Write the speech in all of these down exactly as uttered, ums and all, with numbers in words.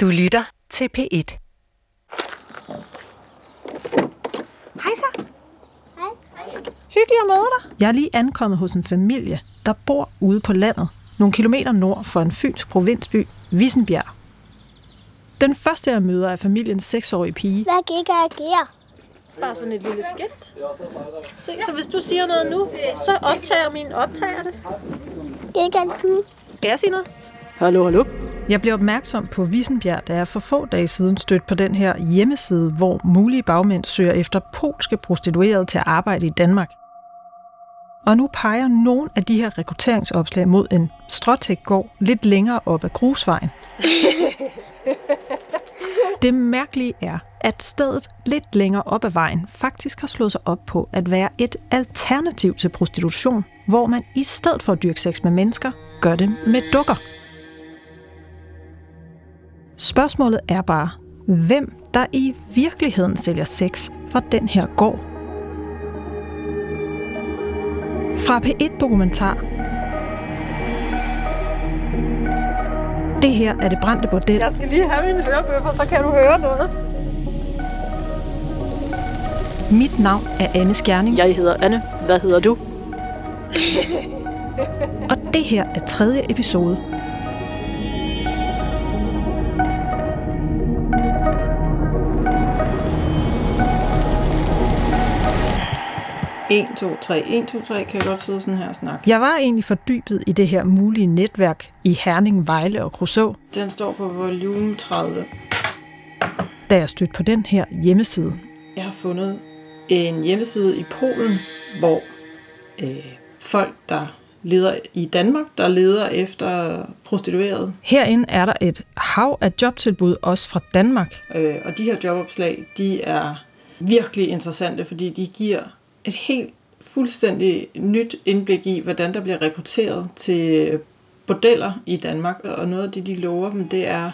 Du lytter til P et. Hej så. Hej. Hyggeligt at møde dig. Jeg er lige ankommet hos en familie, der bor ude på landet, nogle kilometer nord for en fynsk provinsby, Vissenbjerg. Den første, jeg møder, er familiens seksårige pige. Hvad gik jeg gør? Bare sådan et lille skilt. Se, så hvis du siger noget nu, så optager min optager det. Ikke altid. Skal jeg sige noget? Hallo, hallo. Jeg blev opmærksom på Vissenbjerg, da jeg for få dage siden stødte på den her hjemmeside, hvor mulige bagmænd søger efter polske prostituerede til at arbejde i Danmark. Og nu peger nogle af de her rekrutteringsopslag mod en stråtækgård lidt længere op ad grusvejen. Det mærkelige er, at stedet lidt længere op ad vejen faktisk har slået sig op på at være et alternativ til prostitution, hvor man i stedet for at dyrke sex med mennesker, gør det med dukker. Spørgsmålet er bare, hvem der i virkeligheden sælger sex fra den her gård? Fra P et Dokumentar. Det her er det brændte bordel. Jeg skal lige have mine hørebøffer, så kan du høre noget. Mit navn er Anne Skjerning. Jeg hedder Anne. Hvad hedder du? Og det her er tredje episode. en, to, tre, en, to, tre, kan jeg godt sidde sådan her og snakke. Jeg var egentlig fordybet i det her mulige netværk i Herning, Vejle og Kruså. Den står på volume tredive. Da jeg stødte på den her hjemmeside. Jeg har fundet en hjemmeside i Polen, hvor øh, folk, der leder i Danmark, der leder efter prostituerede. Herinde er der et hav af jobtilbud, også fra Danmark. Øh, og de her jobopslag, de er virkelig interessante, fordi de giver et helt fuldstændig nyt indblik i, hvordan der bliver rekrutteret til bordeller i Danmark. Og noget af det, de lover dem, det er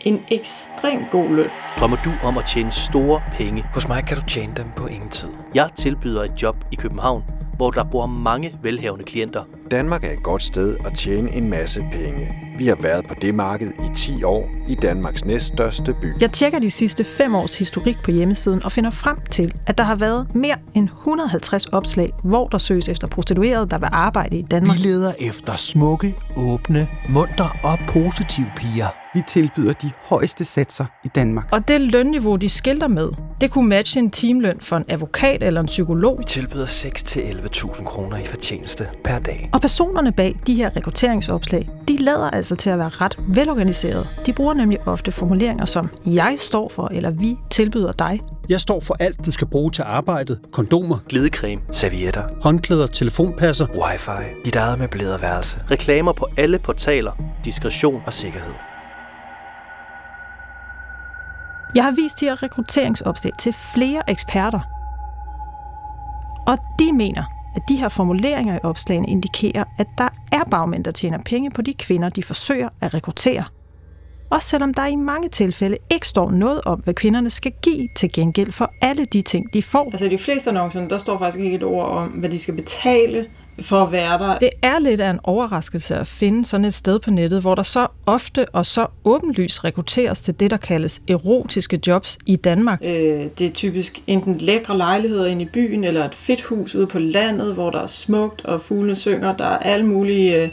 en ekstrem god løn. Drømmer du om at tjene store penge? Hos mig kan du tjene dem på ingen tid. Jeg tilbyder et job i København, hvor der bor mange velhavende klienter. Danmark er et godt sted at tjene en masse penge. Vi har været på det marked i ti år i Danmarks næststørste by. Jeg tjekker de sidste fem års historik på hjemmesiden og finder frem til, at der har været mere end et hundrede og halvtreds opslag, hvor der søges efter prostituerede, der vil arbejde i Danmark. Vi leder efter smukke, åbne, muntre og positive piger. Vi tilbyder de højeste satser i Danmark. Og det lønniveau, de skilter med, det kunne matche en timeløn for en advokat eller en psykolog. Vi tilbyder seks til elleve tusind kroner i fortjeneste per dag. Og personerne bag de her rekrutteringsopslag, de lader altså til at være ret velorganiseret. De bruger nemlig ofte formuleringer som, jeg står for, eller vi tilbyder dig. Jeg står for alt, du skal bruge til arbejdet. Kondomer, glidecreme, servietter, håndklæder, telefonpasser, wifi, dit eget møblerede værelse, reklamer på alle portaler, diskretion og sikkerhed. Jeg har vist de her rekrutteringsopslag til flere eksperter. Og de mener, at de her formuleringer i opslagene indikerer, at der er bagmænd, der tjener penge på de kvinder, de forsøger at rekruttere. Også selvom der i mange tilfælde ikke står noget om, hvad kvinderne skal give til gengæld for alle de ting, de får. Altså i de fleste annoncerne, der står faktisk ikke et ord om, hvad de skal betale for at være der. Det er lidt af en overraskelse at finde sådan et sted på nettet, hvor der så ofte og så åbenlyst rekrutteres til det, der kaldes erotiske jobs i Danmark. Øh, det er typisk enten lækre lejligheder inde i byen, eller et fedt hus ude på landet, hvor der er smukt, og fuglene synger, der er alle mulige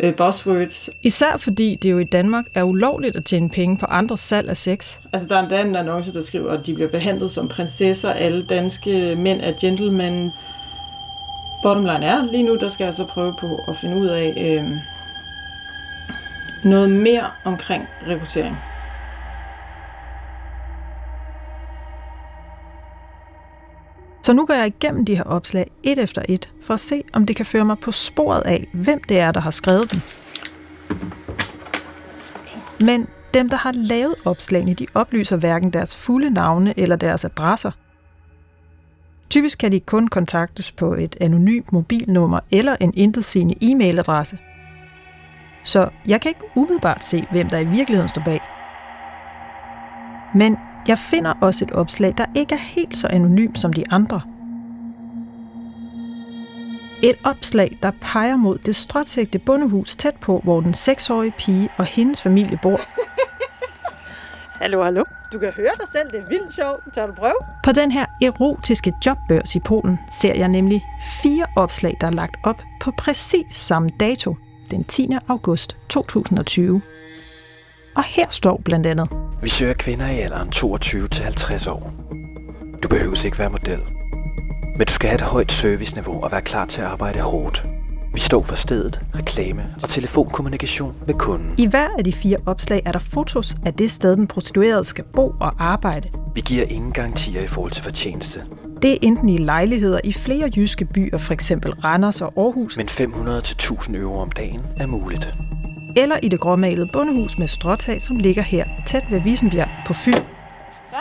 øh, buzzwords. Især fordi det jo i Danmark er ulovligt at tjene penge på andres salg af sex. Altså der er endda en annonce, der skriver, at de bliver behandlet som prinsesser, alle danske mænd er gentlemen. Bottomline er, lige nu der skal jeg så prøve på at finde ud af øh, noget mere omkring rekruttering. Så nu går jeg igennem de her opslag et efter et, for at se, om det kan føre mig på sporet af, hvem det er, der har skrevet dem. Men dem, der har lavet opslagene, de oplyser hverken deres fulde navne eller deres adresser. Typisk kan de kun kontaktes på et anonymt mobilnummer eller en intetsigende e-mailadresse. Så jeg kan ikke umiddelbart se, hvem der i virkeligheden står bag. Men jeg finder også et opslag, der ikke er helt så anonymt som de andre. Et opslag, der peger mod det stråtækte bondehus tæt på, hvor den seksårige pige og hendes familie bor. Hallo, hallo. Du kan høre dig selv, det er vildt sjovt. Tør du prøve? På den her erotiske jobbørs i Polen ser jeg nemlig fire opslag, der er lagt op på præcis samme dato, den tiende august to tusind og tyve. Og her står blandt andet: Vi søger kvinder i alderen toogtyve til halvtreds år. Du behøves ikke være model. Men du skal have et højt serviceniveau og være klar til at arbejde hårdt. Vi står for stedet, reklame og telefonkommunikation med kunden. I hver af de fire opslag er der fotos af det sted, den prostituerede skal bo og arbejde. Vi giver ingen garantier i forhold til fortjeneste. Det er enten i lejligheder i flere jyske byer, f.eks. Randers og Aarhus. Men fem hundrede til tusind euro om dagen er muligt. Eller i det gråmalede bondehus med stråtag, som ligger her tæt ved Vissenbjerg på Fyn. Så.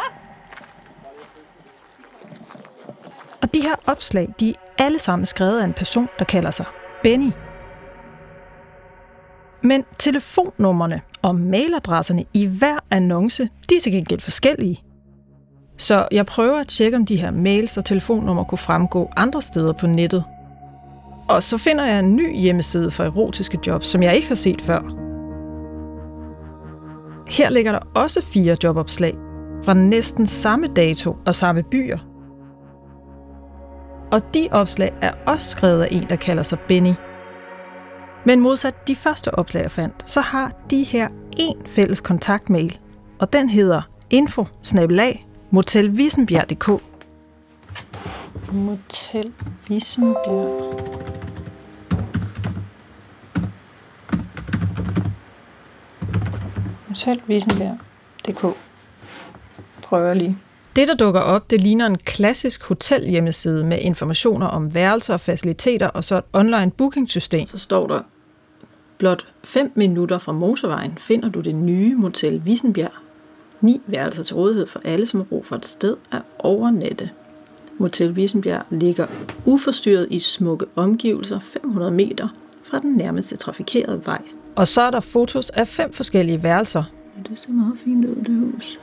Og de her opslag, de er alle sammen skrevet af en person, der kalder sig Benny. Men telefonnumrene og mailadresserne i hver annonce, de er til gengæld forskellige. Så jeg prøver at tjekke, om de her mails og telefonnumre kunne fremgå andre steder på nettet. Og så finder jeg en ny hjemmeside for erotiske jobs, som jeg ikke har set før. Her ligger der også fire jobopslag fra næsten samme dato og samme byer. Og de opslag er også skrevet af en, der kalder sig Benny. Men modsat de første opslag, jeg fandt, så har de her én fælles kontaktmail, og den hedder info snabel-a motel vissenbjerg punktum d k. Motel Vissenbjerg. Motel Vissenbjerg punktum d k. Prøver lige. Det, der dukker op, det ligner en klassisk hotelhjemmeside med informationer om værelser og faciliteter og så et online bookingsystem. Så står der: blot fem minutter fra motorvejen finder du det nye Motel Vissenbjerg. Ni værelser til rådighed for alle, som har brug for et sted at overnatte. Motel Vissenbjerg ligger uforstyrret i smukke omgivelser fem hundrede meter fra den nærmeste trafikerede vej. Og så er der fotos af fem forskellige værelser. Ja, det ser meget fint ud, det hus.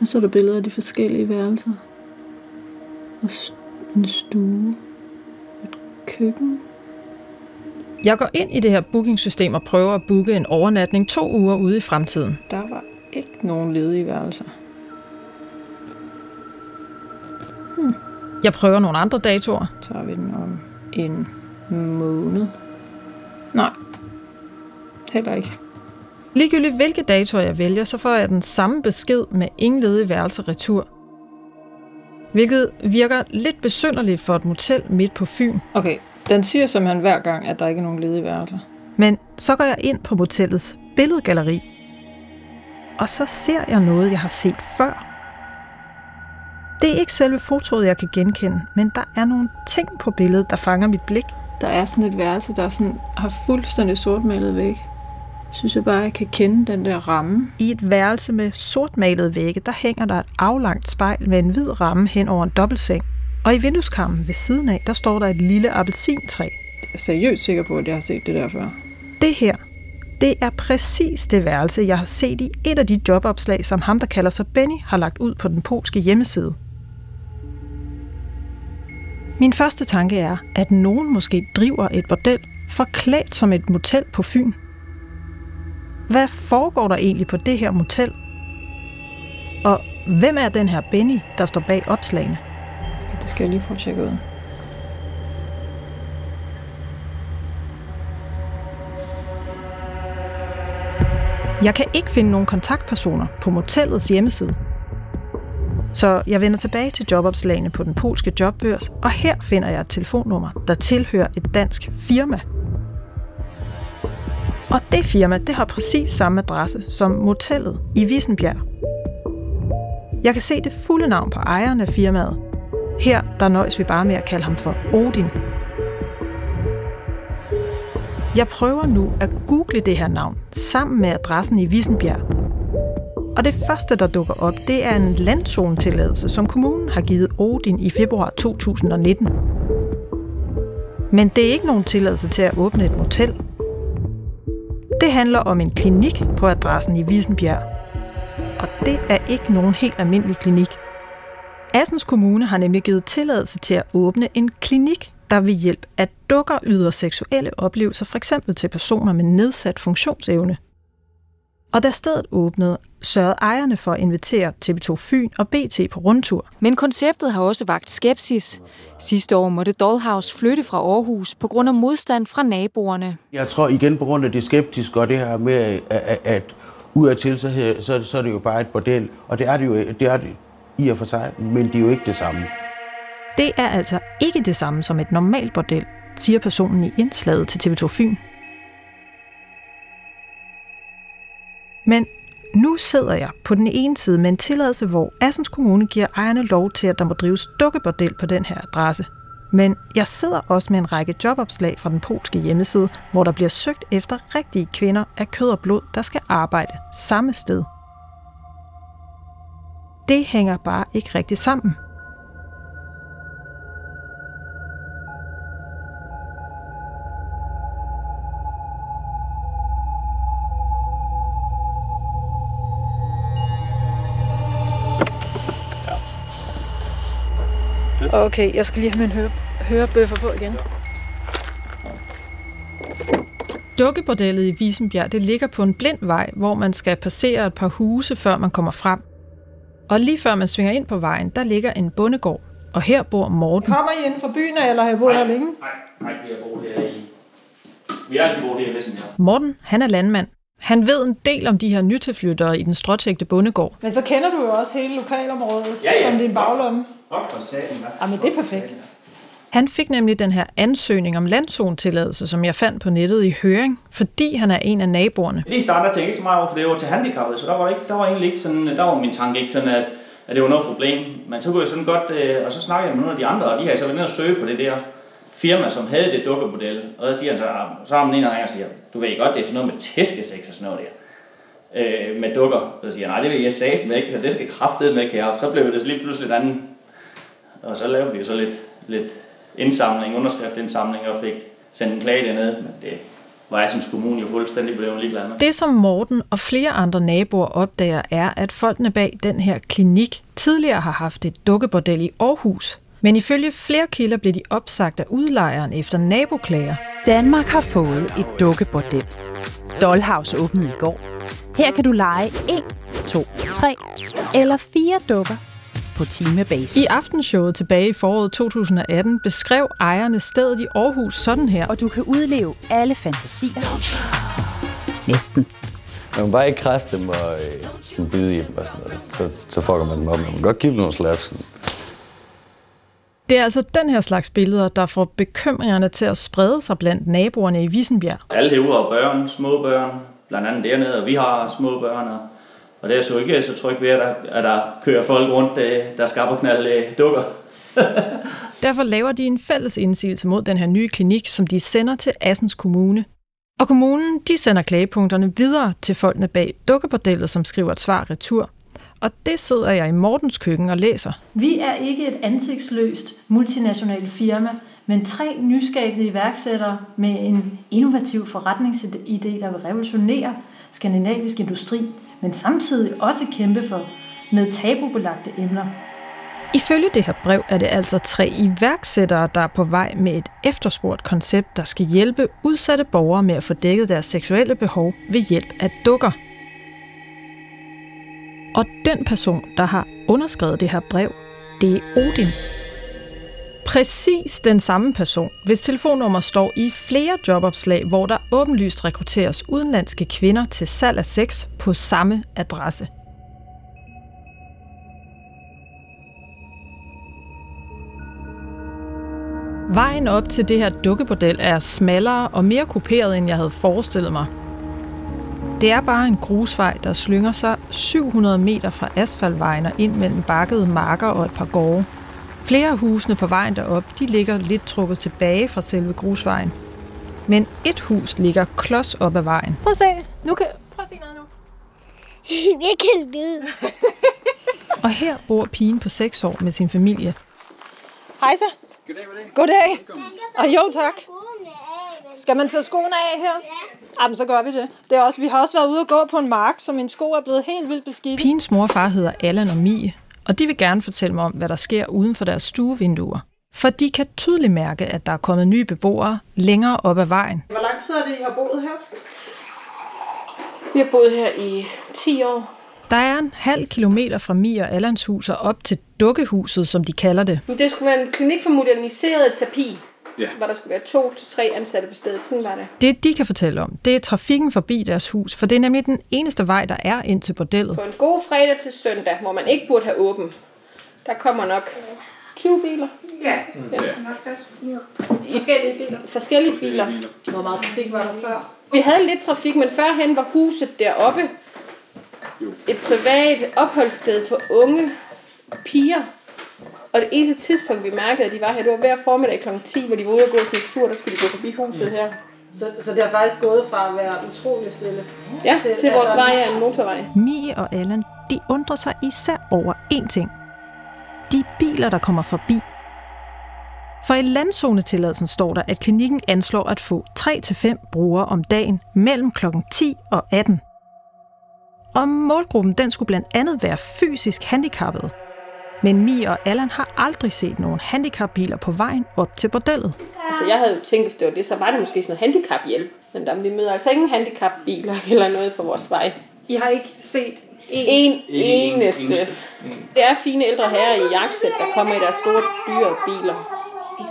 Og så er der billeder af de forskellige værelser. Og en stue. Et køkken. Jeg går ind i det her bookingsystem og prøver at booke en overnatning to uger ude i fremtiden. Der var ikke nogen ledige værelser. Hmm. Jeg prøver nogle andre datoer. Så tager vi den om en måned. Nej, heller ikke. Ligegyldigt hvilke datoer jeg vælger, så får jeg den samme besked med ingen ledige værelser retur. Hvilket virker lidt besynderligt for et motel midt på Fyn. Okay, den siger simpelthen hver gang, at der ikke er nogen ledige værelser. Men så går jeg ind på motellets billedgalleri. Og så ser jeg noget, jeg har set før. Det er ikke selve fotoet, jeg kan genkende, men der er nogle ting på billedet, der fanger mit blik. Der er sådan et værelse, der sådan har fuldstændig sortmalet væg. Synes jeg bare, jeg kan kende den der ramme. I et værelse med sortmalede vægge, der hænger der et aflangt spejl med en hvid ramme hen over en dobbeltseng. Og i vindueskarmen ved siden af, der står der et lille appelsintræ. Jeg er seriøst sikker på, at jeg har set det der før. Det her, det er præcis det værelse, jeg har set i et af de jobopslag, som ham, der kalder sig Benny, har lagt ud på den polske hjemmeside. Min første tanke er, at nogen måske driver et bordel forklædt som et motel på Fyn. Hvad foregår der egentlig på det her motel? Og hvem er den her Benny, der står bag opslagene? Det skal jeg lige prøve at tjekke ud. Jeg kan ikke finde nogen kontaktpersoner på motellets hjemmeside. Så jeg vender tilbage til jobopslagene på den polske jobbørs, og her finder jeg et telefonnummer, der tilhører et dansk firma. Og det firma, det har præcis samme adresse som motellet i Vissenbjerg. Jeg kan se det fulde navn på ejeren af firmaet. Her, der nøjes vi bare med at kalde ham for Odin. Jeg prøver nu at google det her navn sammen med adressen i Vissenbjerg. Og det første, der dukker op, det er en landzonetilladelse, som kommunen har givet Odin i februar to tusind og nitten. Men det er ikke nogen tilladelse til at åbne et motel. Det handler om en klinik på adressen i Vissenbjerg. Og det er ikke nogen helt almindelig klinik. Assens Kommune har nemlig givet tilladelse til at åbne en klinik, der ved hjælp af dukker yder seksuelle oplevelser, f.eks. til personer med nedsat funktionsevne. Og da stedet åbnede, sørgede ejerne for at invitere T V to Fyn og B T på rundtur. Men konceptet har også vakt skepsis. Sidste år måtte Dollhouse flytte fra Aarhus på grund af modstand fra naboerne. Jeg tror igen på grund af det skeptiske og det her med, at udadtil så er det jo bare et bordel. Og det er det jo det er det i og for sig, men det er jo ikke det samme. Det er altså ikke det samme som et normalt bordel, siger personen i indslaget til T V to Fyn. Men nu sidder jeg på den ene side med en tilladelse, hvor Assens Kommune giver ejerne lov til, at der må drives dukkebordel på den her adresse. Men jeg sidder også med en række jobopslag fra den polske hjemmeside, hvor der bliver søgt efter rigtige kvinder af kød og blod, der skal arbejde samme sted. Det hænger bare ikke rigtig sammen. Okay, jeg skal lige have min høre, hørebøffer på igen. Dukkebordellet i Vissenbjerg, det ligger på en blind vej, hvor man skal passere et par huse, før man kommer frem. Og lige før man svinger ind på vejen, der ligger en bondegård. Og her bor Morten. Kommer I inden for byen, eller har I boet her længe? Nej, nej, vi har boet her i... Vi har altid boet her i Vissenbjerg. Morten, han er landmand. Han ved en del om de her nytilflyttere i den stråtægte bondegård. Men så kender du jo også hele lokalområdet, ja, ja. Som din baglomme. Jamen, det er perfekt. Han fik nemlig den her ansøgning om landzonetilladelse, som jeg fandt på nettet i høring, fordi han er en af naboerne. Lige i starten tænkte jeg ikke så meget over, for det var til handicappede, så der var, ikke, der var egentlig ikke sådan, der var min tanke ikke sådan, at, at det var noget problem. Men så kunne jeg sådan godt, øh, og så snakkede jeg med nogle af de andre, og de havde så været nede og søge på det der firma, som havde det dukkemodel. Og så siger han så, så har man en eller anden, og siger, du ved godt, det er sådan noget med tæskeseks og sådan noget der. Øh, med dukker, og så siger nej, det vil jeg sagt med ikke, og det skal kraftedeme ikke herop. Så blev det så lige pludselig et andet. Og så lavede vi så lidt, lidt indsamling, underskriftindsamling, og fik sendt en klage dernede. Men det var Assens Kommune jo fuldstændig blevet ligeglad med. Det, som Morten og flere andre naboer opdager, er, at folkene bag den her klinik tidligere har haft et dukkebordel i Aarhus. Men ifølge flere kilder blev de opsagt af udlejeren efter naboklager. Danmark har fået et dukkebordel. Dollhouse åbnede i går. Her kan du lege en, to, tre eller fire dukker. På timebasis. I aftenshowet tilbage i foråret to tusind atten beskrev ejerne stedet i Aarhus sådan her. Og du kan udleve alle fantasier. Næsten. Når man bare ikke kræfter dem og øh, bide i dem og sådan noget, så, så fucker man dem op. Man kan godt give dem nogle slaps. Det er altså den her slags billeder, der får bekymringerne til at sprede sig blandt naboerne i Vissenbjerg. Alle hæver og børn, små børn, blandt andet dernede, og vi har små børn. Og Og det er så ikke så trygt ved, at der, at der kører folk rundt, der skaber knald dukker. Derfor laver de en fælles indsigelse mod den her nye klinik, som de sender til Assens Kommune. Og kommunen, de sender klagepunkterne videre til folkene bag dukkebordellet, som skriver et svar retur. Og det sidder jeg i Mortens køkken og læser. Vi er ikke et ansigtsløst multinationalt firma, men tre nyskabende iværksættere med en innovativ forretningsidé, der vil revolutionere skandinavisk industri, men samtidig også kæmpe for med tabubelagte emner. Ifølge det her brev er det altså tre iværksættere, der er på vej med et efterspurgt koncept, der skal hjælpe udsatte borgere med at få dækket deres seksuelle behov ved hjælp af dukker. Og den person, der har underskrevet det her brev, det er Odin. Præcis den samme person, hvis telefonnummer står i flere jobopslag, hvor der åbenlyst rekrutteres udenlandske kvinder til salg af sex på samme adresse. Vejen op til det her dukkebordel er smallere og mere kuperet, end jeg havde forestillet mig. Det er bare en grusvej, der slynger sig syv hundrede meter fra asfaltvejen og ind mellem bakkede marker og et par gårde. Flere af husene på vejen derop, de ligger lidt trukket tilbage fra selve grusvejen. Men et hus ligger klods op ad vejen. Prøv at se. Nu kan... Prøv at se noget nu. Jeg kan lide. Og her bor pigen på seks år med sin familie. Hej så. Goddag, goddag. Goddag. Og jo, tak. Skal man tage skoene af her? Ja. Jamen, så gør vi det. Det er også, vi har også været ude og gå på en mark, så min sko er blevet helt vildt beskidt. Pigens mor og far hedder Allan og Mie. Og de vil gerne fortælle mig om, hvad der sker uden for deres stuevinduer. For de kan tydeligt mærke, at der er kommet nye beboere længere op ad vejen. Hvor lang tid er det, I har boet her? Vi har boet her i ti år. Der er en halv kilometer fra Mie og Allans hus og op til dukkehuset, som de kalder det. Det skulle være en klinik for moderniseret terapi, ja. Hvor der skulle være to til tre ansatte på stedet. Sådan var det. Det, de kan fortælle om, det er trafikken forbi deres hus, for det er nemlig den eneste vej, der er ind til bordellet. På en god fredag til søndag, hvor man ikke burde have åben, der kommer nok tyve biler. Ja, det er nok fast. Forskellige biler. Forskellige biler. Hvor meget trafik var der før? Vi havde lidt trafik, men førhen var huset deroppe et privat opholdssted for unge piger. Og det eneste tidspunkt, vi mærkede, at de var her, det var hver formiddag klokken ti, hvor de var ude og gå sådan en tur, der skulle de gå forbi huset her. Så, så det har faktisk gået fra at være utrolig stille. Ja, til, til vores vej er en motorvej. Mie og Allan, de undrer sig især over én ting. De biler, der kommer forbi. For i landzonetilladelsen står der, at klinikken anslår at få tre til fem brugere om dagen mellem klokken ti og atten. Og målgruppen, den skulle blandt andet være fysisk handicappede. Men Mie og Allan har aldrig set nogen handicapbiler på vejen op til bordellet. Altså jeg havde jo tænkt, at det var det, så var det måske sådan noget handicaphjælp. Men der, vi møder altså ingen handicapbiler eller noget på vores vej. I har ikke set en, en eneste. eneste. Det er fine ældre herrer i jakkesæt, der kommer i deres store dyre biler.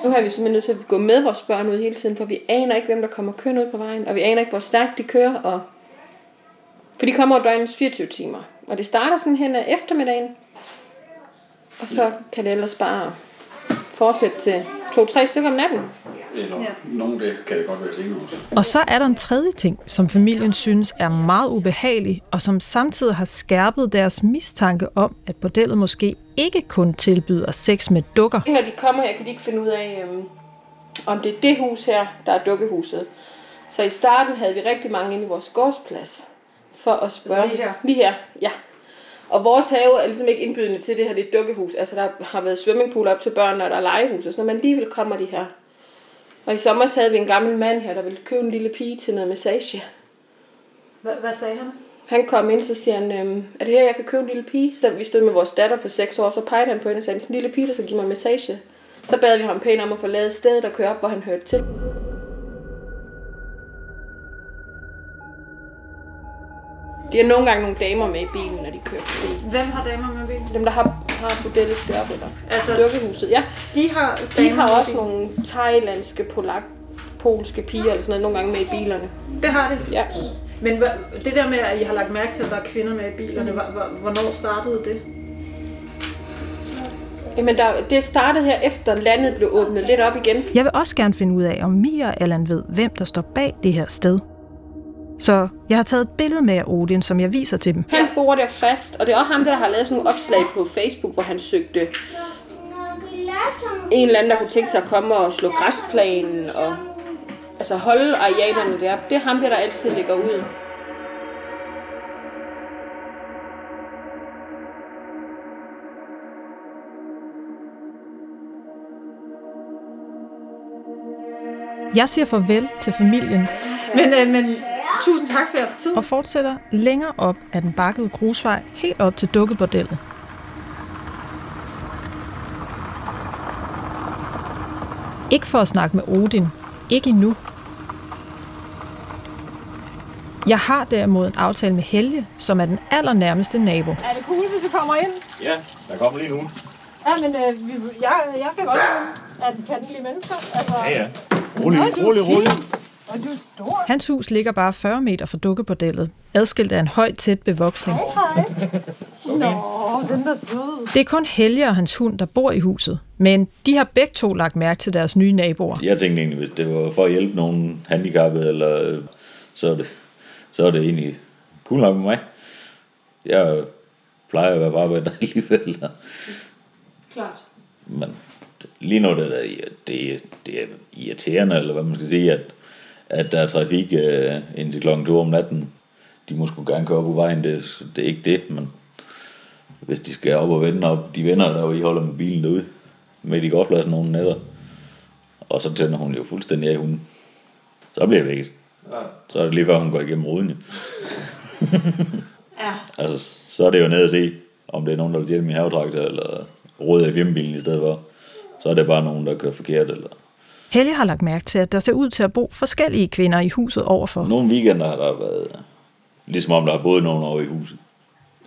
Nu har vi simpelthen nødt til at gå med vores børn ud hele tiden, for vi aner ikke, hvem der kommer kørende ud på vejen, og vi aner ikke, hvor stærkt de kører. Og for de kommer over døgnets fireogtyve timer, og det starter sådan hen af eftermiddagen, og så kan det ellers bare fortsætte til to-tre stykker om natten. Eller ja. Nogen dage kan det godt være alene også. Og så er der en tredje ting, som familien synes er meget ubehagelig, og som samtidig har skærpet deres mistanke om, at bordellet måske ikke kun tilbyder sex med dukker. Når de kommer her, kan de ikke finde ud af, øhm, om det er det hus her, der er dukkehuset. Så i starten havde vi rigtig mange inde i vores gårdsplads for at spørge. Altså lige her? Lige her, ja. Og vores have er ligesom ikke indbydende til det her, det er et dukkehus. Altså der har været swimmingpool op til børn, og der er legehus og sådan noget, men alligevel kommer de her. Og i sommer havde vi en gammel mand her, der ville købe en lille pige til noget massage. Hvad, hvad sagde han? Han kom ind, så siger han, er det her, jeg kan købe en lille pige? Så vi stod med vores datter på seks år, så pegede han på hende og sagde, sådan en lille pige, der skal give mig massage. Så bad vi ham pænt om at forlade stedet og køre op, hvor han hørte til. De har nogle gange nogle damer med i bilen, når de kører. Hvem har damer med i bilen? Dem, der har, har bordellet deroppe, eller altså, dukkehuset. Ja, de har, de har også nogle thailandske, polak, polske piger, eller sådan noget, nogle gange med i bilerne. Det har det? Ja. Men det der med, at I har lagt mærke til, at der er kvinder med i bilerne, mm. hvornår startede det? Jamen, der, det startede her efter landet blev åbnet lidt op igen. Jeg vil også gerne finde ud af, om Mie og Allan ved, hvem der står bag det her sted. Så jeg har taget et billede med af Odin, som jeg viser til dem. Han bor der fast, og det er også ham, der har lavet sådan nogle opslag på Facebook, hvor han søgte en eller anden, der kunne tænke sig at komme og slå græsplanen og altså holde arealerne deroppe. Det er ham, der, der altid ligger ud. Jeg siger farvel til familien. Men, øh, men tusind tak for jeres tid. Og fortsætter længere op ad den bakkede grusvej, helt op til dukkebordellet. Ikke for at snakke med Odin. Ikke endnu. Jeg har derimod en aftale med Helge, som er den allernærmeste nabo. Er det cool, hvis vi kommer ind? Ja, der kommer lige nu. Ja, men øh, vi, jeg, jeg kan godt lide, at kan lide mennesker. Altså... Ja, ja. Rolig, rolig, rolig. Hans hus ligger bare fyrre meter fra dukkebordellet, adskilt af en høj, tæt bevoksning. Hej, hej. Nå, den der søde. Det er kun Helge og hans hund, der bor i huset, men de har begge to lagt mærke til deres nye naboer. Jeg tænkte egentlig, hvis det var for at hjælpe nogen handicappede, eller, så, er det, så er det egentlig cool nok med mig. Jeg plejer at være på arbejde alligevel. Klart. Men lige nu det er det, det er irriterende, eller hvad man skal sige, at at der er trafik øh, indtil klokken to om natten. De må sgu gerne køre op på vejen, det, det er ikke det, men hvis de skal op og vende op, de vender der, og I holder med bilen derude, med de gårdpladsen nogle nætter, og så tænder hun jo fuldstændig af hunden. Så bliver jeg vækket. Ja. Så er det lige før, hun går igennem ruden, jo. Ja. Altså, så er det jo ned at se, om det er nogen, der vil hjælpe min havetraktor, eller råder i firmabilen i stedet for. Så er det bare nogen, der kører forkert, eller... Helge har lagt mærke til, at der ser ud til at bo forskellige kvinder i huset overfor. Nogle weekender har der været Ligesom om der har boet nogen over i huset.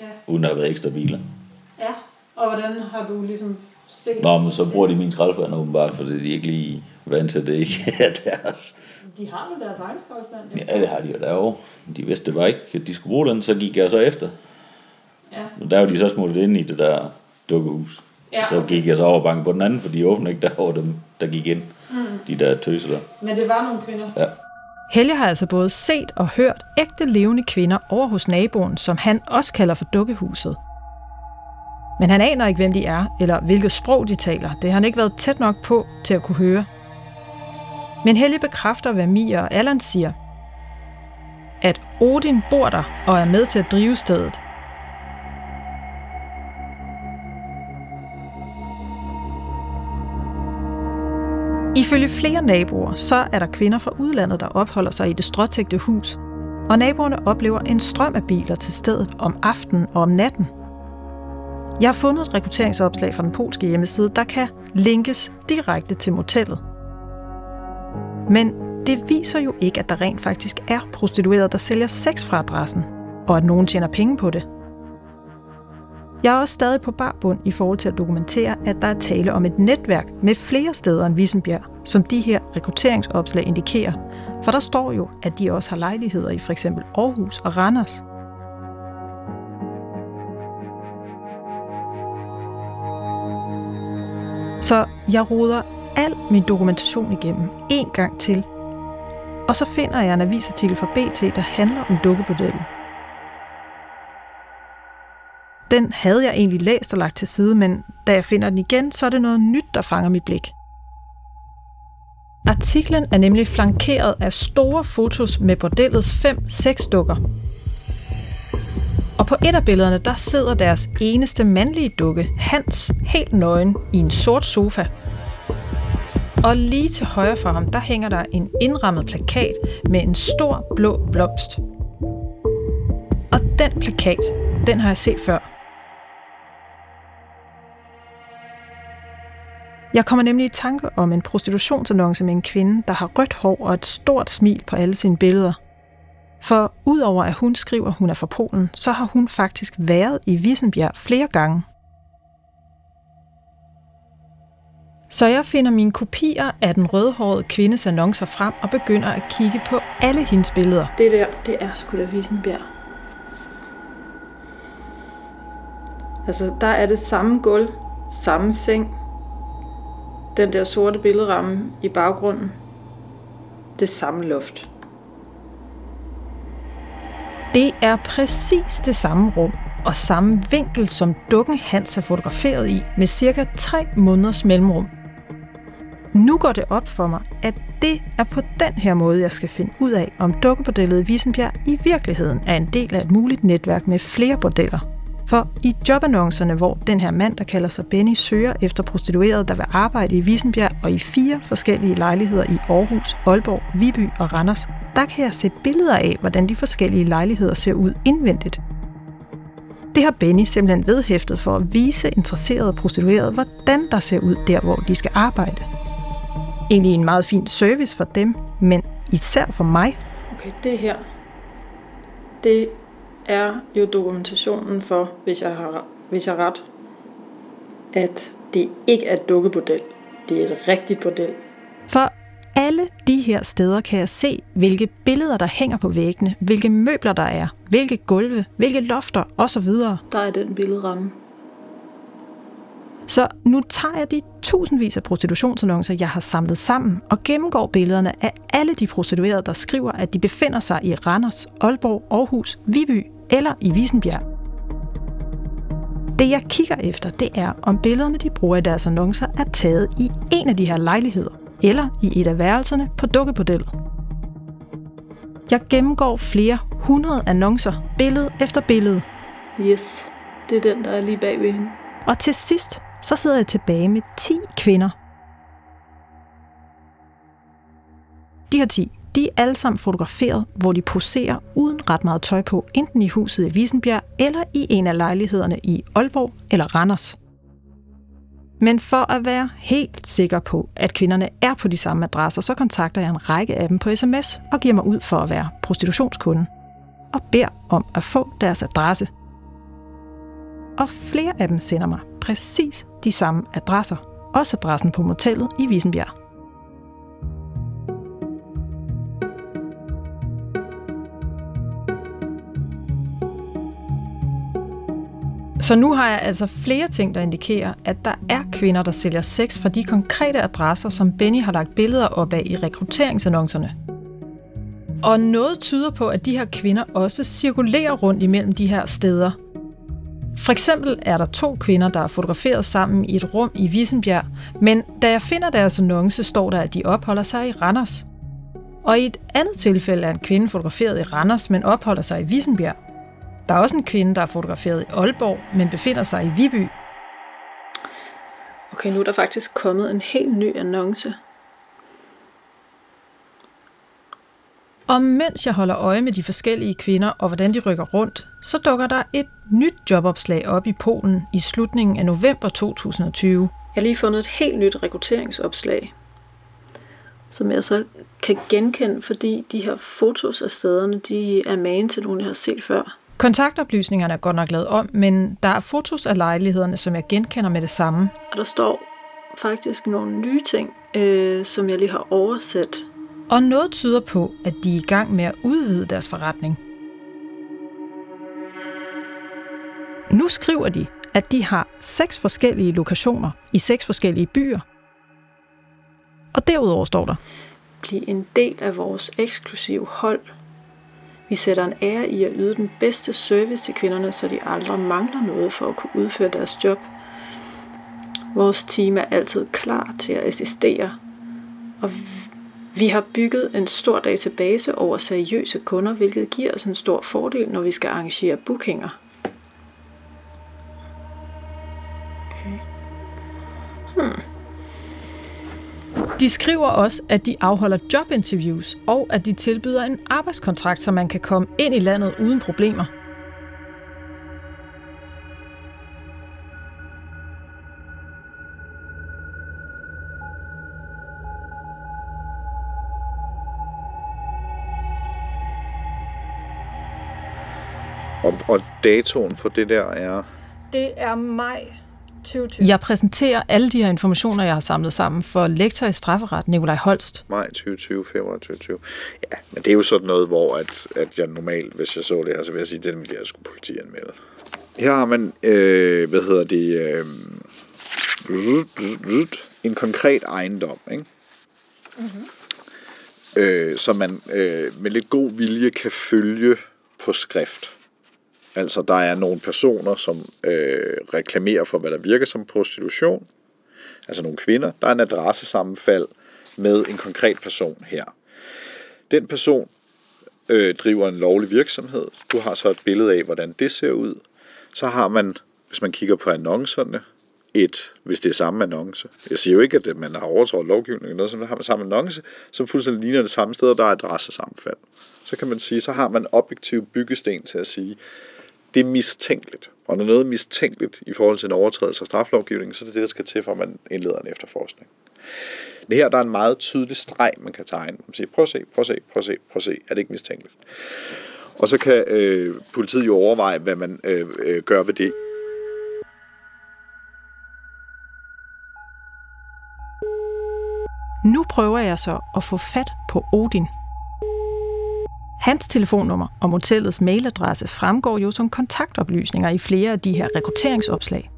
Ja. Uden der har været ekstra biler. Ja, og hvordan har du ligesom set... Nå, men så bruger de min skraldespand åbenbart, fordi de ikke lige vant til, det ikke er deres... De har jo deres egen skraldespand. Ja, det har de jo derovre. De vidste det bare ikke, at de skulle bruge den, så gik jeg så efter. Ja. Og der var de så smuttet ind i det der dukkehus. Ja. Så gik jeg så over banken på den anden, for de åbnede ikke derovre dem, der gik ind. Mm. De der tøser der. Men det var nogle kvinder. Ja. Helge har altså både set og hørt ægte levende kvinder over hos naboen, som han også kalder for dukkehuset. Men han aner ikke, hvem de er, eller hvilket sprog de taler. Det har han ikke været tæt nok på til at kunne høre. Men Helge bekræfter, hvad Mia og Allan siger. At Odin bor der og er med til at drive stedet. Ifølge flere naboer, så er der kvinder fra udlandet, der opholder sig i det stråtækte hus, og naboerne oplever en strøm af biler til stedet om aftenen og om natten. Jeg har fundet et rekrutteringsopslag fra den polske hjemmeside, der kan linkes direkte til motellet. Men det viser jo ikke, at der rent faktisk er prostituerede, der sælger sex fra adressen, og at nogen tjener penge på det. Jeg er også stadig på barbund i forhold til at dokumentere, at der er tale om et netværk med flere steder end Vissenbjerg, som de her rekrutteringsopslag indikerer. For der står jo, at de også har lejligheder i f.eks. Aarhus og Randers. Så jeg roder al min dokumentation igennem en gang til. Og så finder jeg en avisartikel fra B T, der handler om dukkebordellet. Den havde jeg egentlig læst og lagt til side, men da jeg finder den igen, så er det noget nyt, der fanger mit blik. Artiklen er nemlig flankeret af store fotos med bordellets fem sexdukker. Og på et af billederne, der sidder deres eneste mandlige dukke, Hans, helt nøgen i en sort sofa. Og lige til højre for ham, der hænger der en indrammet plakat med en stor blå blomst. Og den plakat, den har jeg set før. Jeg kommer nemlig i tanke om en prostitutionsannonce med en kvinde, der har rødt hår og et stort smil på alle sine billeder. For udover at hun skriver, at hun er fra Polen, så har hun faktisk været i Vissenbjerg flere gange. Så jeg finder mine kopier af den rødhårede kvindes annoncer frem og begynder at kigge på alle hendes billeder. Det der, det er sgu da Vissenbjerg. Altså, der er det samme gulv, samme seng, den der sorte billedramme i baggrunden, det samme loft. Det er præcis det samme rum og samme vinkel, som dukken Hans er fotograferet i med cirka tre måneders mellemrum. Nu går det op for mig, at det er på den her måde, jeg skal finde ud af, om dukkebordellet i Vissenbjerg i virkeligheden er en del af et muligt netværk med flere bordeller. For i jobannoncerne, hvor den her mand, der kalder sig Benny, søger efter prostituerede, der vil arbejde i Vissenbjerg og i fire forskellige lejligheder i Aarhus, Aalborg, Viby og Randers, der kan jeg se billeder af, hvordan de forskellige lejligheder ser ud indvendigt. Det har Benny simpelthen vedhæftet for at vise interesserede prostituerede, hvordan der ser ud der, hvor de skal arbejde. Egentlig en meget fin service for dem, men især for mig. Okay, det her, det er jo dokumentationen for, hvis jeg har hvis jeg ret, at det ikke er et dukkebordel. Det er et rigtigt bordel. For alle de her steder kan jeg se, hvilke billeder, der hænger på væggene, hvilke møbler der er, hvilke gulve, hvilke lofter osv. Der er den billedramme. Så nu tager jeg de tusindvis af prostitutionsannoncer, jeg har samlet sammen, og gennemgår billederne af alle de prostituerede, der skriver, at de befinder sig i Randers, Aalborg, Aarhus, Viby eller i Vissenbjerg. Det jeg kigger efter, det er, om billederne, de bruger i deres annoncer, er taget i en af de her lejligheder, eller i et af værelserne på dukkebordellet. Jeg gennemgår flere hundrede annoncer, billede efter billede. Yes, det er den, der er lige bag ved hende. Og til sidst, så sidder jeg tilbage med ti kvinder. De her ti, de er alle sammen fotograferet, hvor de poserer uden ret meget tøj på, enten i huset i Vissenbjerg eller i en af lejlighederne i Aalborg eller Randers. Men for at være helt sikker på, at kvinderne er på de samme adresser, så kontakter jeg en række af dem på sms og giver mig ud for at være prostitutionskunde. og beder om at få deres adresse. Og flere af dem sender mig præcis de samme adresser, også adressen på motellet i Vissenbjerg. Så nu har jeg altså flere ting, der indikerer, at der er kvinder, der sælger sex fra de konkrete adresser, som Benny har lagt billeder op af i rekrutteringsannoncerne. Og noget tyder på, at de her kvinder også cirkulerer rundt imellem de her steder. For eksempel er der to kvinder, der er fotograferet sammen i et rum i Vissenbjerg, men da jeg finder deres annonce, står der, at de opholder sig i Randers. Og i et andet tilfælde er en kvinde fotograferet i Randers, men opholder sig i Vissenbjerg. Der er også en kvinde, der er fotograferet i Aalborg, men befinder sig i Viby. Okay, nu er der faktisk kommet en helt ny annonce. Og mens jeg holder øje med de forskellige kvinder og hvordan de rykker rundt, så dukker der et nyt jobopslag op i Polen i slutningen af november to tusind og tyve. Jeg har lige fundet et helt nyt rekrutteringsopslag, som jeg så kan genkende, fordi de her fotos af stederne, de er magen til nogen, jeg har set før. Kontaktoplysningerne er godt nok lavet om, men der er fotos af lejlighederne, som jeg genkender med det samme. Og der står faktisk nogle nye ting, øh, som jeg lige har oversat. Og noget tyder på, at de er i gang med at udvide deres forretning. Nu skriver de, at de har seks forskellige lokationer i seks forskellige byer. Og derudover står der: Bliv en del af vores eksklusive hold. Vi sætter en ære i at yde den bedste service til kvinderne, så de aldrig mangler noget for at kunne udføre deres job. Vores team er altid klar til at assistere, og vi har bygget en stor database over seriøse kunder, hvilket giver os en stor fordel, når vi skal arrangere bookinger. Hmm. De skriver også, at de afholder jobinterviews, og at de tilbyder en arbejdskontrakt, så man kan komme ind i landet uden problemer. Og, og datoen for det der er? Det er maj. Jeg præsenterer alle de her informationer, jeg har samlet sammen for lektor i strafferet Nikolaj Holst. maj tyve tyve, februar tyve tyve. Ja, men det er jo sådan noget, hvor at, at jeg normalt, hvis jeg så det her, så vil jeg sige, at den ville jeg skulle politianmelde. Her har man, øh, hvad hedder det, øh, en konkret ejendom, ikke? Mm-hmm. Øh, som man øh, med lidt god vilje kan følge på skrift. Altså, der er nogle personer, som øh, reklamerer for, hvad der virker som prostitution. Altså nogle kvinder. Der er en adressesammenfald med en konkret person her. Den person øh, driver en lovlig virksomhed. Du har så et billede af, hvordan det ser ud. Så har man, hvis man kigger på annoncerne, et, hvis det er samme annonce. Jeg siger jo ikke, at man har overtrådt lovgivningen eller noget, så man har man samme annonce, som fuldstændig ligner det samme sted, og der er adressesammenfald. Så kan man sige, så har man objektiv byggesten til at sige, det er mistænkeligt. Og når noget er mistænkeligt i forhold til en overtrædelse af straflovgivningen, så er det det, der skal til, for at man indleder en efterforskning. Det her, der er en meget tydelig streg, man kan tegne. Man siger, prøv at se, prøv at se, prøv at se, prøv at se. Er det ikke mistænkeligt? Og så kan øh, politiet jo overveje, hvad man øh, øh, gør ved det. Nu prøver jeg så at få fat på Odin. Hans telefonnummer og motellets mailadresse fremgår jo som kontaktoplysninger i flere af de her rekrutteringsopslag.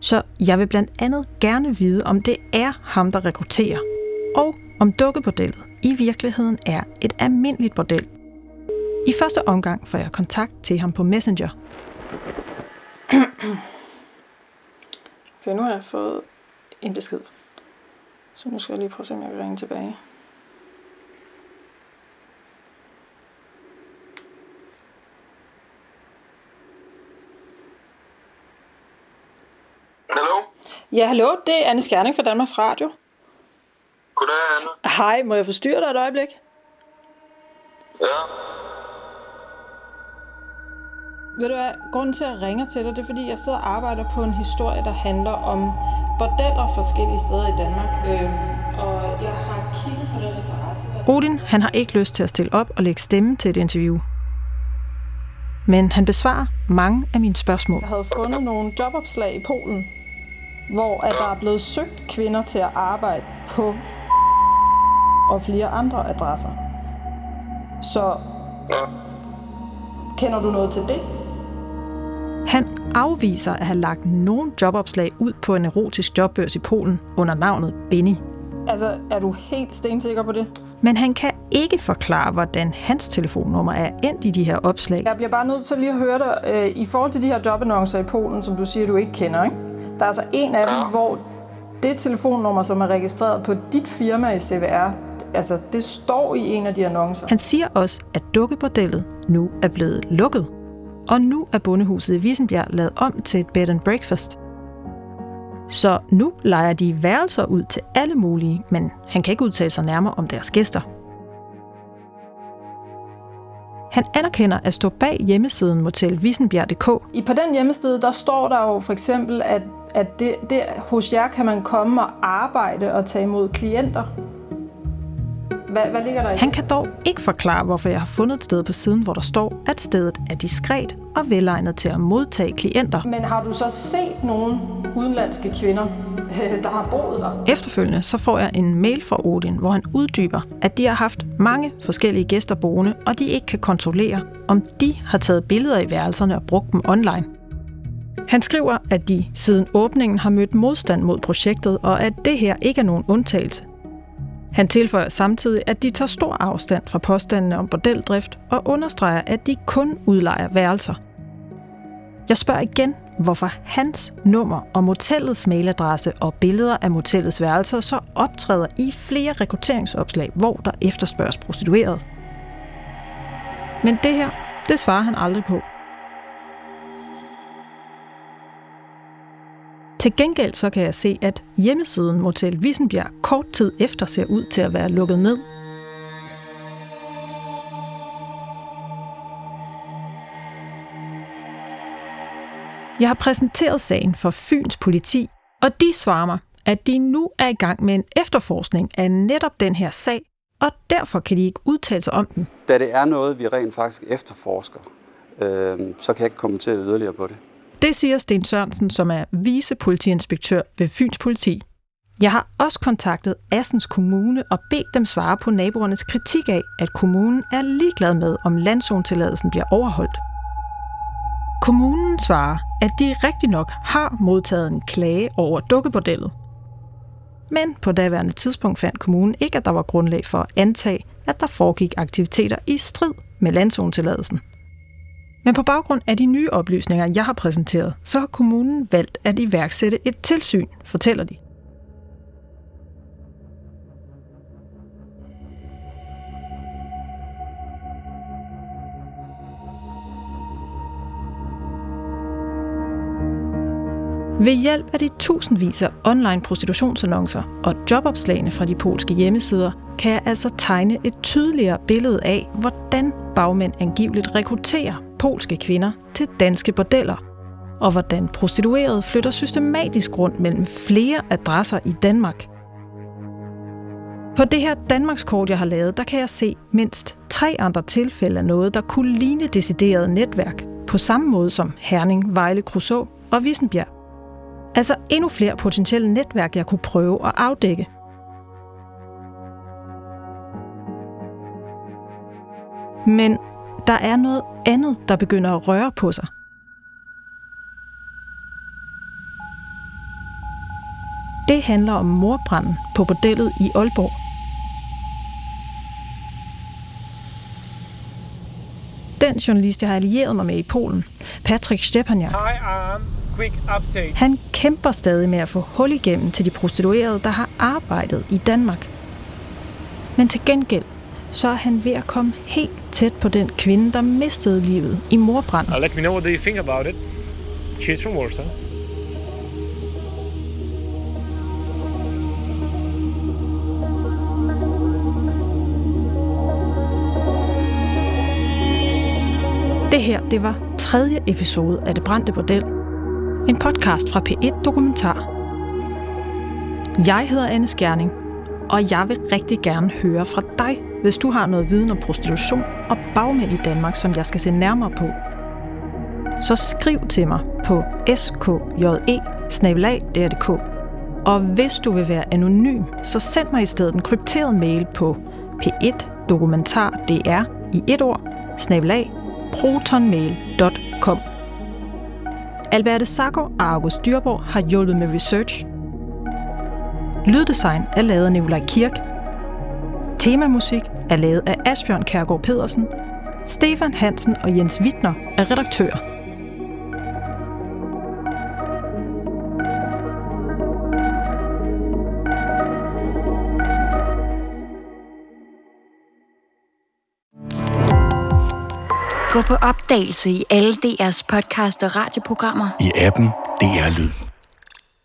Så jeg vil blandt andet gerne vide, om det er ham, der rekrutterer, og om dukkebordellet i virkeligheden er et almindeligt bordel. I første omgang får jeg kontakt til ham på Messenger. Okay, nu har jeg fået en besked. Så nu skal jeg lige prøve at se, om jeg kan ringe tilbage. Hallo? Ja, hallo. Det er Anne Skjerning fra Danmarks Radio. Goddag, Anne. Hej, må jeg forstyrre dig et øjeblik? Ja. Ved du hvad, grunden til at ringe til dig, det er fordi, jeg sidder og arbejder på en historie, der handler om bordeller forskellige steder i Danmark, øh, og jeg har kigget på den adresse. Der... Odin, han har ikke lyst til at stille op og lægge stemme til et interview. men han besvarer mange af mine spørgsmål. Jeg havde fundet nogle jobopslag i Polen, hvor der er blevet søgt kvinder til at arbejde på og flere andre adresser. Så kender du noget til det? Han afviser at have lagt nogen jobopslag ud på en erotisk jobbørs i Polen under navnet Benny. Altså, er du helt stensikker på det? Men han kan ikke forklare, hvordan hans telefonnummer er endt i de her opslag. Jeg bliver bare nødt til lige at høre dig. Øh, I forhold til de her jobannoncer i Polen, som du siger, du ikke kender, ikke? Der er altså en af dem, hvor det telefonnummer, som er registreret på dit firma i C V R, altså det står i en af de annoncer. Han siger også, at dukkebordellet nu er blevet lukket. Og nu er bondehuset i Vissenbjerg lavet om til et bed and breakfast. Så nu lejer de værelser ud til alle mulige, men han kan ikke udtale sig nærmere om deres gæster. Han anerkender at stå bag hjemmesiden Motel Vissenbjerg punktum d k. I på den hjemmeside, der står der jo for eksempel, at, at det, det, hos jer kan man komme og arbejde og tage imod klienter. Hvad, hvad ligger der i? Han kan dog ikke forklare, hvorfor jeg har fundet et sted på siden, hvor der står, at stedet er diskret og velegnet til at modtage klienter. Men har du så set nogle udenlandske kvinder, der har boet der? Efterfølgende så får jeg en mail fra Odin, hvor han uddyber, at de har haft mange forskellige gæster boende, og de ikke kan kontrollere, om de har taget billeder i værelserne og brugt dem online. Han skriver, at de siden åbningen har mødt modstand mod projektet, og at det her ikke er nogen undtagelse. Han tilføjer samtidig, at de tager stor afstand fra påstandene om bordeldrift og understreger, at de kun udlejer værelser. Jeg spørger igen, hvorfor hans nummer og motellets mailadresse og billeder af motellets værelser så optræder i flere rekrutteringsopslag, hvor der efterspørges prostituerede. Men det her, det svarer han aldrig på. Til gengæld så kan jeg se, at hjemmesiden Motel Vissenbjerg kort tid efter ser ud til at være lukket ned. Jeg har præsenteret sagen for Fyns Politi, og de svarer mig, at de nu er i gang med en efterforskning af netop den her sag, og derfor kan de ikke udtale sig om den. Da det er noget, vi rent faktisk efterforsker, øh, så kan jeg ikke kommentere yderligere på det. Det siger Sten Sørensen, som er vicepolitiinspektør ved Fyns Politi. Jeg har også kontaktet Assens Kommune og bedt dem svare på naboernes kritik af, at kommunen er ligeglad med, om landzonetilladelsen bliver overholdt. Kommunen svarer, at de rigtig nok har modtaget en klage over dukkebordellet. Men på daværende tidspunkt fandt kommunen ikke, at der var grundlag for at antage, at der foregik aktiviteter i strid med landzonetilladelsen. Men på baggrund af de nye oplysninger, jeg har præsenteret, så har kommunen valgt at iværksætte et tilsyn, fortæller de. Ved hjælp af de tusindvis af online prostitutionsannoncer og jobopslagene fra de polske hjemmesider, kan jeg altså tegne et tydeligere billede af, hvordan bagmænd angiveligt rekrutterer polske kvinder til danske bordeller, og hvordan prostituerede flytter systematisk rundt mellem flere adresser i Danmark. På det her Danmarkskort, jeg har lavet, der kan jeg se mindst tre andre tilfælde af noget, der kunne ligne decideret netværk, på samme måde som Herning, Vejle, Kruså og Vissenbjerg. Altså endnu flere potentielle netværk, jeg kunne prøve at afdække. Men der er noget andet, der begynder at røre på sig. Det handler om mordbranden på bordellet i Aalborg. Den journalist, jeg har allieret mig med i Polen, Patryk Szczepaniak, han kæmper stadig med at få hul igennem til de prostituerede, der har arbejdet i Danmark. Men til gengæld, så er han ved at komme helt tæt på den kvinde, der mistede livet i mordbranden. Uh, let me know what you think about it. She's from Warsaw. Det her, det var tredje episode af Det Brændte Bordel. En podcast fra P et Dokumentar. Jeg hedder Anne Skjerning, og jeg vil rigtig gerne høre fra dig, hvis du har noget viden om prostitution og bagmænd i Danmark, som jeg skal se nærmere på. så skriv til mig på skje bindestreg d k. Og hvis du vil være anonym, så send mig i stedet en krypteret mail på p et dokumentar d r i et ord bindestreg protonmail punktum com. Alberte Sargaard og August Dyrborg har hjulpet med research. Lyddesign er lavet af Nikolaj Kirk. Temamusik er lavet af Asbjørn Kærgaard Pedersen. Stefan Hansen og Jens Wittner er redaktører. Gå på opdagelse i alle D R's podcast og radioprogrammer i appen D R Lyd.